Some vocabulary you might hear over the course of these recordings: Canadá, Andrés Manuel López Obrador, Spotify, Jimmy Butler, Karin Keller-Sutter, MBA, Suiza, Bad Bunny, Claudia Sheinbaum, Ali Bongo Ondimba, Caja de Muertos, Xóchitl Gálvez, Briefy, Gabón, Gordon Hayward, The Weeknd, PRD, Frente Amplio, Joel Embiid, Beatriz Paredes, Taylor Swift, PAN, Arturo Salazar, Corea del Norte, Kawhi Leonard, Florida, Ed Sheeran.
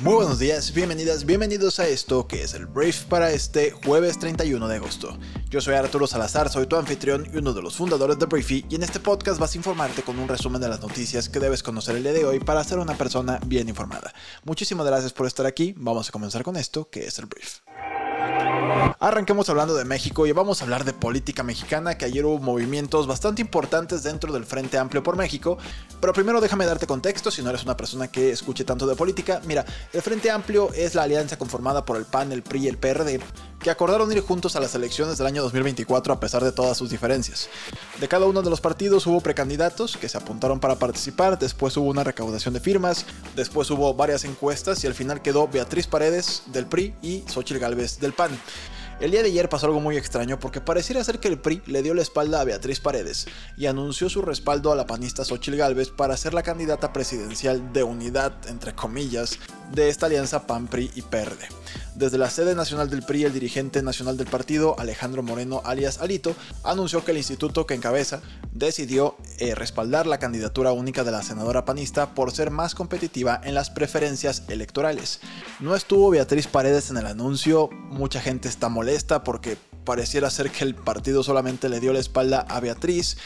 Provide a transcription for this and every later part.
Muy buenos días, bienvenidas, bienvenidos a esto que es el Brief para este jueves 31 de agosto. Yo soy Arturo Salazar, soy tu anfitrión y uno de los fundadores de Briefy, y en este podcast vas a informarte con un resumen de las noticias que debes conocer el día de hoy para ser una persona bien informada. Muchísimas gracias por estar aquí, vamos a comenzar con esto que es el Brief. Arranquemos hablando de México y vamos a hablar de política mexicana, que ayer hubo movimientos bastante importantes dentro del Frente Amplio por México, pero primero déjame darte contexto si no eres una persona que escuche tanto de política. Mira, el Frente Amplio es la alianza conformada por el PAN, el PRI y el PRD, que acordaron ir juntos a las elecciones del año 2024 a pesar de todas sus diferencias. De cada uno de los partidos hubo precandidatos que se apuntaron para participar, después hubo una recaudación de firmas, después hubo varias encuestas y al final quedó Beatriz Paredes del PRI y Xóchitl Gálvez del PAN. El día de ayer pasó algo muy extraño porque pareciera ser que el PRI le dio la espalda a Beatriz Paredes y anunció su respaldo a la panista Xóchitl Gálvez para ser la candidata presidencial de unidad, entre comillas, de esta alianza PAN, PRI y PRD. Desde la sede nacional del PRI, el dirigente nacional del partido, Alejandro Moreno, alias Alito, anunció que el instituto que encabeza decidió respaldar la candidatura única de la senadora panista por ser más competitiva en las preferencias electorales. No estuvo Beatriz Paredes en el anuncio, mucha gente está molesta porque pareciera ser que el partido solamente le dio la espalda a Beatriz,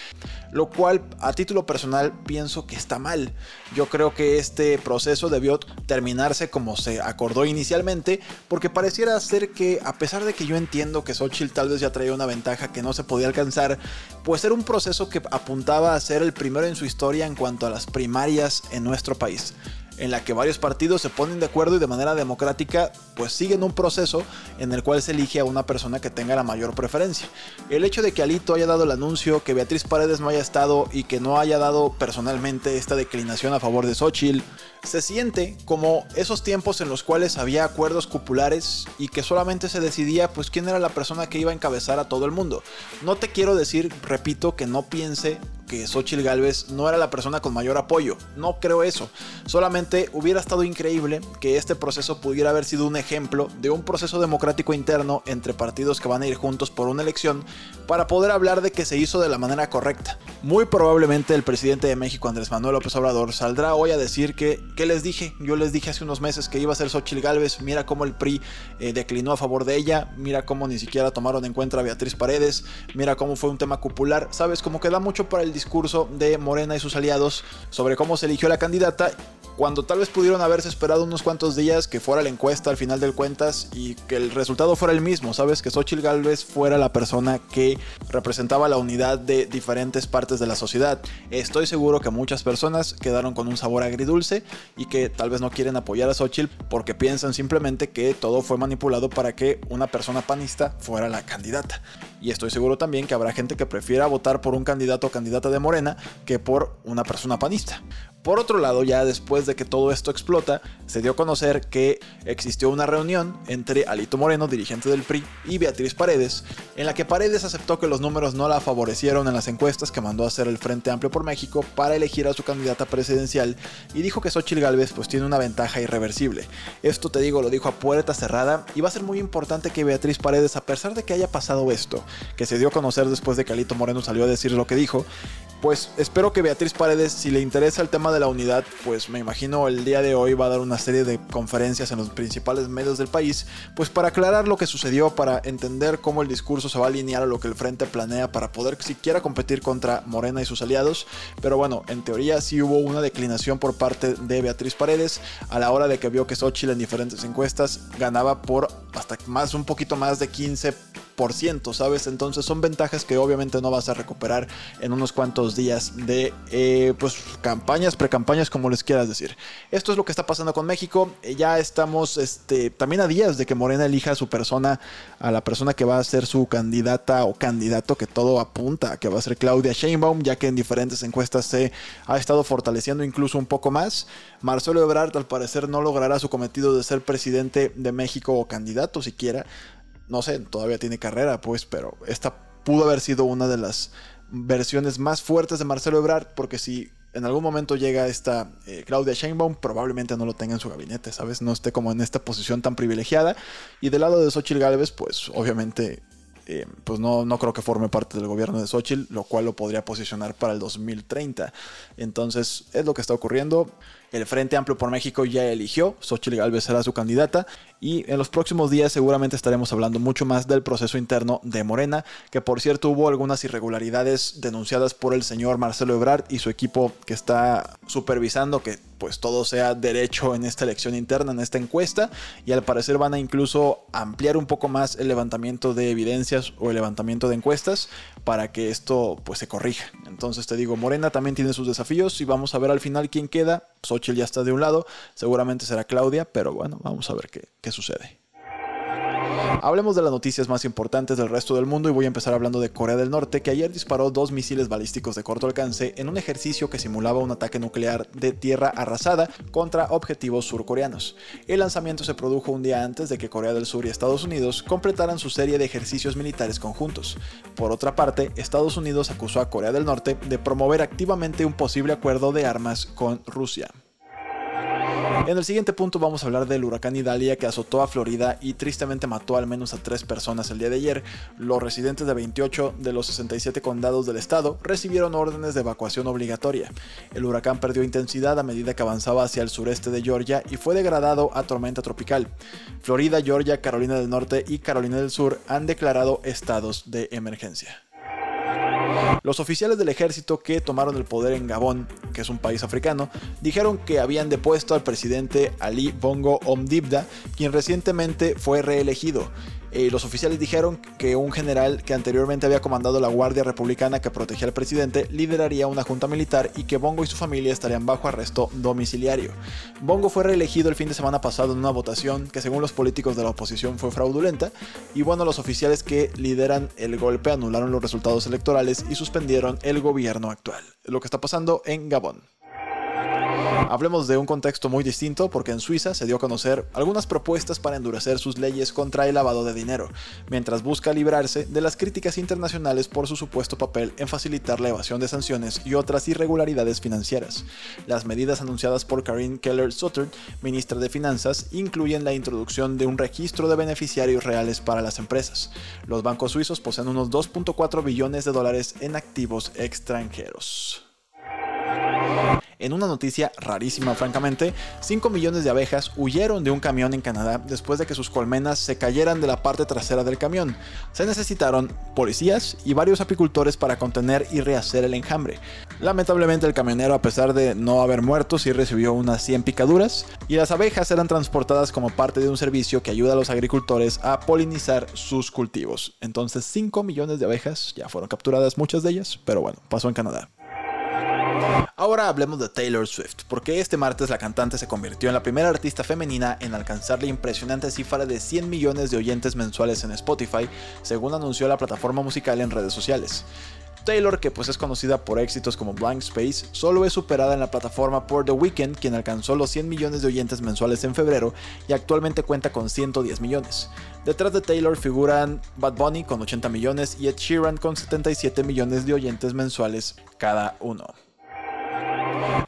lo cual a título personal pienso que está mal. Yo creo que este proceso debió terminarse como se acordó inicialmente, porque pareciera ser que, a pesar de que yo entiendo que Xóchitl tal vez ya traía una ventaja que no se podía alcanzar, pues era un proceso que apuntaba a ser el primero en su historia en cuanto a las primarias en nuestro país, en la que varios partidos se ponen de acuerdo y de manera democrática pues siguen un proceso en el cual se elige a una persona que tenga la mayor preferencia. El hecho de que Alito haya dado el anuncio, que Beatriz Paredes no haya estado y que no haya dado personalmente esta declinación a favor de Xóchitl, se siente como esos tiempos en los cuales había acuerdos cupulares y que solamente se decidía pues quién era la persona que iba a encabezar a todo el mundo. No te quiero decir, repito, que no piense que Xóchitl Gálvez no era la persona con mayor apoyo, no creo eso, solamente hubiera estado increíble que este proceso pudiera haber sido un ejemplo de un proceso democrático interno entre partidos que van a ir juntos por una elección para poder hablar de que se hizo de la manera correcta. Muy probablemente el presidente de México, Andrés Manuel López Obrador, saldrá hoy a decir que ¿qué les dije? Yo les dije hace unos meses que iba a ser Xóchitl Gálvez, mira cómo el PRI declinó a favor de ella, mira cómo ni siquiera tomaron en cuenta a Beatriz Paredes, mira cómo fue un tema cupular, sabes, como que da mucho para el discurso de Morena y sus aliados sobre cómo se eligió la candidata, cuando tal vez pudieron haberse esperado unos cuantos días que fuera la encuesta al final del cuentas y que el resultado fuera el mismo, sabes, que Xóchitl Gálvez fuera la persona que representaba la unidad de diferentes partes de la sociedad. Estoy seguro que muchas personas quedaron con un sabor agridulce y que tal vez no quieren apoyar a Xóchitl porque piensan simplemente que todo fue manipulado para que una persona panista fuera la candidata. Y estoy seguro también que habrá gente que prefiera votar por un candidato o candidata de Morena que por una persona panista. Por otro lado, ya después de que todo esto explota, se dio a conocer que existió una reunión entre Alito Moreno, dirigente del PRI, y Beatriz Paredes, en la que Paredes aceptó que los números no la favorecieron en las encuestas que mandó a hacer el Frente Amplio por México para elegir a su candidata presidencial y dijo que Xóchitl Gálvez pues tiene una ventaja irreversible. Esto, te digo, lo dijo a puerta cerrada y va a ser muy importante que Beatriz Paredes, a pesar de que haya pasado esto, que se dio a conocer después de que Alito Moreno salió a decir lo que dijo, pues espero que Beatriz Paredes, si le interesa el tema de la unidad, pues me imagino el día de hoy va a dar una serie de conferencias en los principales medios del país, pues para aclarar lo que sucedió, para entender cómo el discurso se va a alinear a lo que el frente planea para poder siquiera competir contra Morena y sus aliados. Pero bueno, en teoría sí hubo una declinación por parte de Beatriz Paredes a la hora de que vio que Xóchitl en diferentes encuestas ganaba por hasta más, un poquito más de 15%, ¿sabes? Entonces son ventajas que obviamente no vas a recuperar en unos cuantos días de pues campañas, precampañas, como les quieras decir. Esto es lo que está pasando con México. Ya estamos también a días de que Morena elija a su persona, a la persona que va a ser su candidata o candidato, que todo apunta a que va a ser Claudia Sheinbaum, ya que en diferentes encuestas se ha estado fortaleciendo incluso un poco más. Marcelo Ebrard al parecer no logrará su cometido de ser presidente de México o candidato siquiera. No sé, todavía tiene carrera, pues, pero esta pudo haber sido una de las versiones más fuertes de Marcelo Ebrard, porque si en algún momento llega esta Claudia Sheinbaum, probablemente no lo tenga en su gabinete, ¿sabes? No esté como en esta posición tan privilegiada. Y del lado de Xóchitl Gálvez, pues obviamente pues no creo que forme parte del gobierno de Xóchitl, lo cual lo podría posicionar para el 2030. Entonces es lo que está ocurriendo. El Frente Amplio por México ya eligió, Xóchitl Gálvez será su candidata, y en los próximos días seguramente estaremos hablando mucho más del proceso interno de Morena, que por cierto hubo algunas irregularidades denunciadas por el señor Marcelo Ebrard y su equipo que está supervisando que pues todo sea derecho en esta elección interna, en esta encuesta, y al parecer van a incluso ampliar un poco más el levantamiento de evidencias o el levantamiento de encuestas para que esto pues se corrija. Entonces te digo, Morena también tiene sus desafíos y vamos a ver al final quién queda. Xóchitl ya está de un lado, seguramente será Claudia, pero bueno, vamos a ver qué sucede. Hablemos de las noticias más importantes del resto del mundo y voy a empezar hablando de Corea del Norte, que ayer disparó 2 misiles balísticos de corto alcance en un ejercicio que simulaba un ataque nuclear de tierra arrasada contra objetivos surcoreanos. El lanzamiento se produjo un día antes de que Corea del Sur y Estados Unidos completaran su serie de ejercicios militares conjuntos. Por otra parte, Estados Unidos acusó a Corea del Norte de promover activamente un posible acuerdo de armas con Rusia. En el siguiente punto vamos a hablar del huracán Idalia, que azotó a Florida y tristemente mató al menos a 3 personas el día de ayer. Los residentes de 28 de los 67 condados del estado recibieron órdenes de evacuación obligatoria. El huracán perdió intensidad a medida que avanzaba hacia el sureste de Georgia y fue degradado a tormenta tropical. Florida, Georgia, Carolina del Norte y Carolina del Sur han declarado estados de emergencia. Los oficiales del ejército que tomaron el poder en Gabón, que es un país africano, dijeron que habían depuesto al presidente Ali Bongo Ondimba, quien recientemente fue reelegido. Los oficiales dijeron que un general que anteriormente había comandado la Guardia Republicana que protegía al presidente lideraría una junta militar y que Bongo y su familia estarían bajo arresto domiciliario. Bongo fue reelegido el fin de semana pasado en una votación que, según los políticos de la oposición, fue fraudulenta, y bueno, los oficiales que lideran el golpe anularon los resultados electorales y suspendieron el gobierno actual. Lo que está pasando en Gabón. Hablemos de un contexto muy distinto, porque en Suiza se dio a conocer algunas propuestas para endurecer sus leyes contra el lavado de dinero, mientras busca librarse de las críticas internacionales por su supuesto papel en facilitar la evasión de sanciones y otras irregularidades financieras. Las medidas anunciadas por Karin Keller-Sutter, ministra de Finanzas, incluyen la introducción de un registro de beneficiarios reales para las empresas. Los bancos suizos poseen unos $2.4 billones en activos extranjeros. En una noticia rarísima, francamente, 5 millones de abejas huyeron de un camión en Canadá después de que sus colmenas se cayeran de la parte trasera del camión. Se necesitaron policías y varios apicultores para contener y rehacer el enjambre. Lamentablemente, el camionero, a pesar de no haber muerto, sí recibió unas 100 picaduras, y las abejas eran transportadas como parte de un servicio que ayuda a los agricultores a polinizar sus cultivos. Entonces, 5 millones de abejas ya fueron capturadas, muchas de ellas, pero bueno, pasó en Canadá. Ahora hablemos de Taylor Swift, porque este martes la cantante se convirtió en la primera artista femenina en alcanzar la impresionante cifra de 100 millones de oyentes mensuales en Spotify, según anunció la plataforma musical en redes sociales. Taylor, que pues es conocida por éxitos como Blank Space, solo es superada en la plataforma por The Weeknd, quien alcanzó los 100 millones de oyentes mensuales en febrero y actualmente cuenta con 110 millones. Detrás de Taylor figuran Bad Bunny con 80 millones y Ed Sheeran con 77 millones de oyentes mensuales cada uno.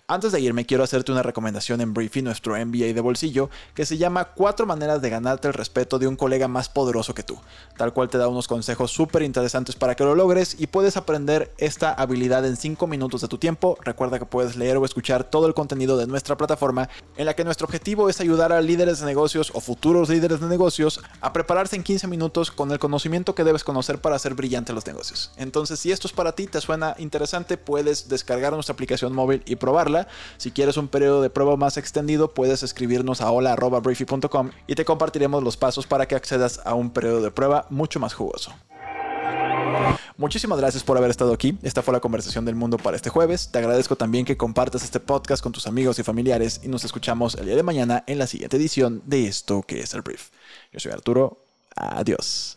Antes de irme, quiero hacerte una recomendación en Briefy, nuestro MBA de bolsillo, que se llama 4 maneras de ganarte el respeto de un colega más poderoso que tú, tal cual te da unos consejos súper interesantes para que lo logres y puedes aprender esta habilidad en 5 minutos de tu tiempo. Recuerda que puedes leer o escuchar todo el contenido de nuestra plataforma, en la que nuestro objetivo es ayudar a líderes de negocios o futuros líderes de negocios a prepararse en 15 minutos con el conocimiento que debes conocer para hacer brillante los negocios. Entonces, si esto es para ti, te suena interesante, puedes descargar nuestra aplicación móvil y probarla. Si quieres un periodo de prueba más extendido, puedes escribirnos a hola@briefy.com y te compartiremos los pasos para que accedas a un periodo de prueba mucho más jugoso. Muchísimas gracias por haber estado aquí. Esta fue la conversación del mundo para este jueves. Te agradezco también que compartas este podcast con tus amigos y familiares, y nos escuchamos el día de mañana en la siguiente edición de esto que es el Brief. Yo soy Arturo. Adiós.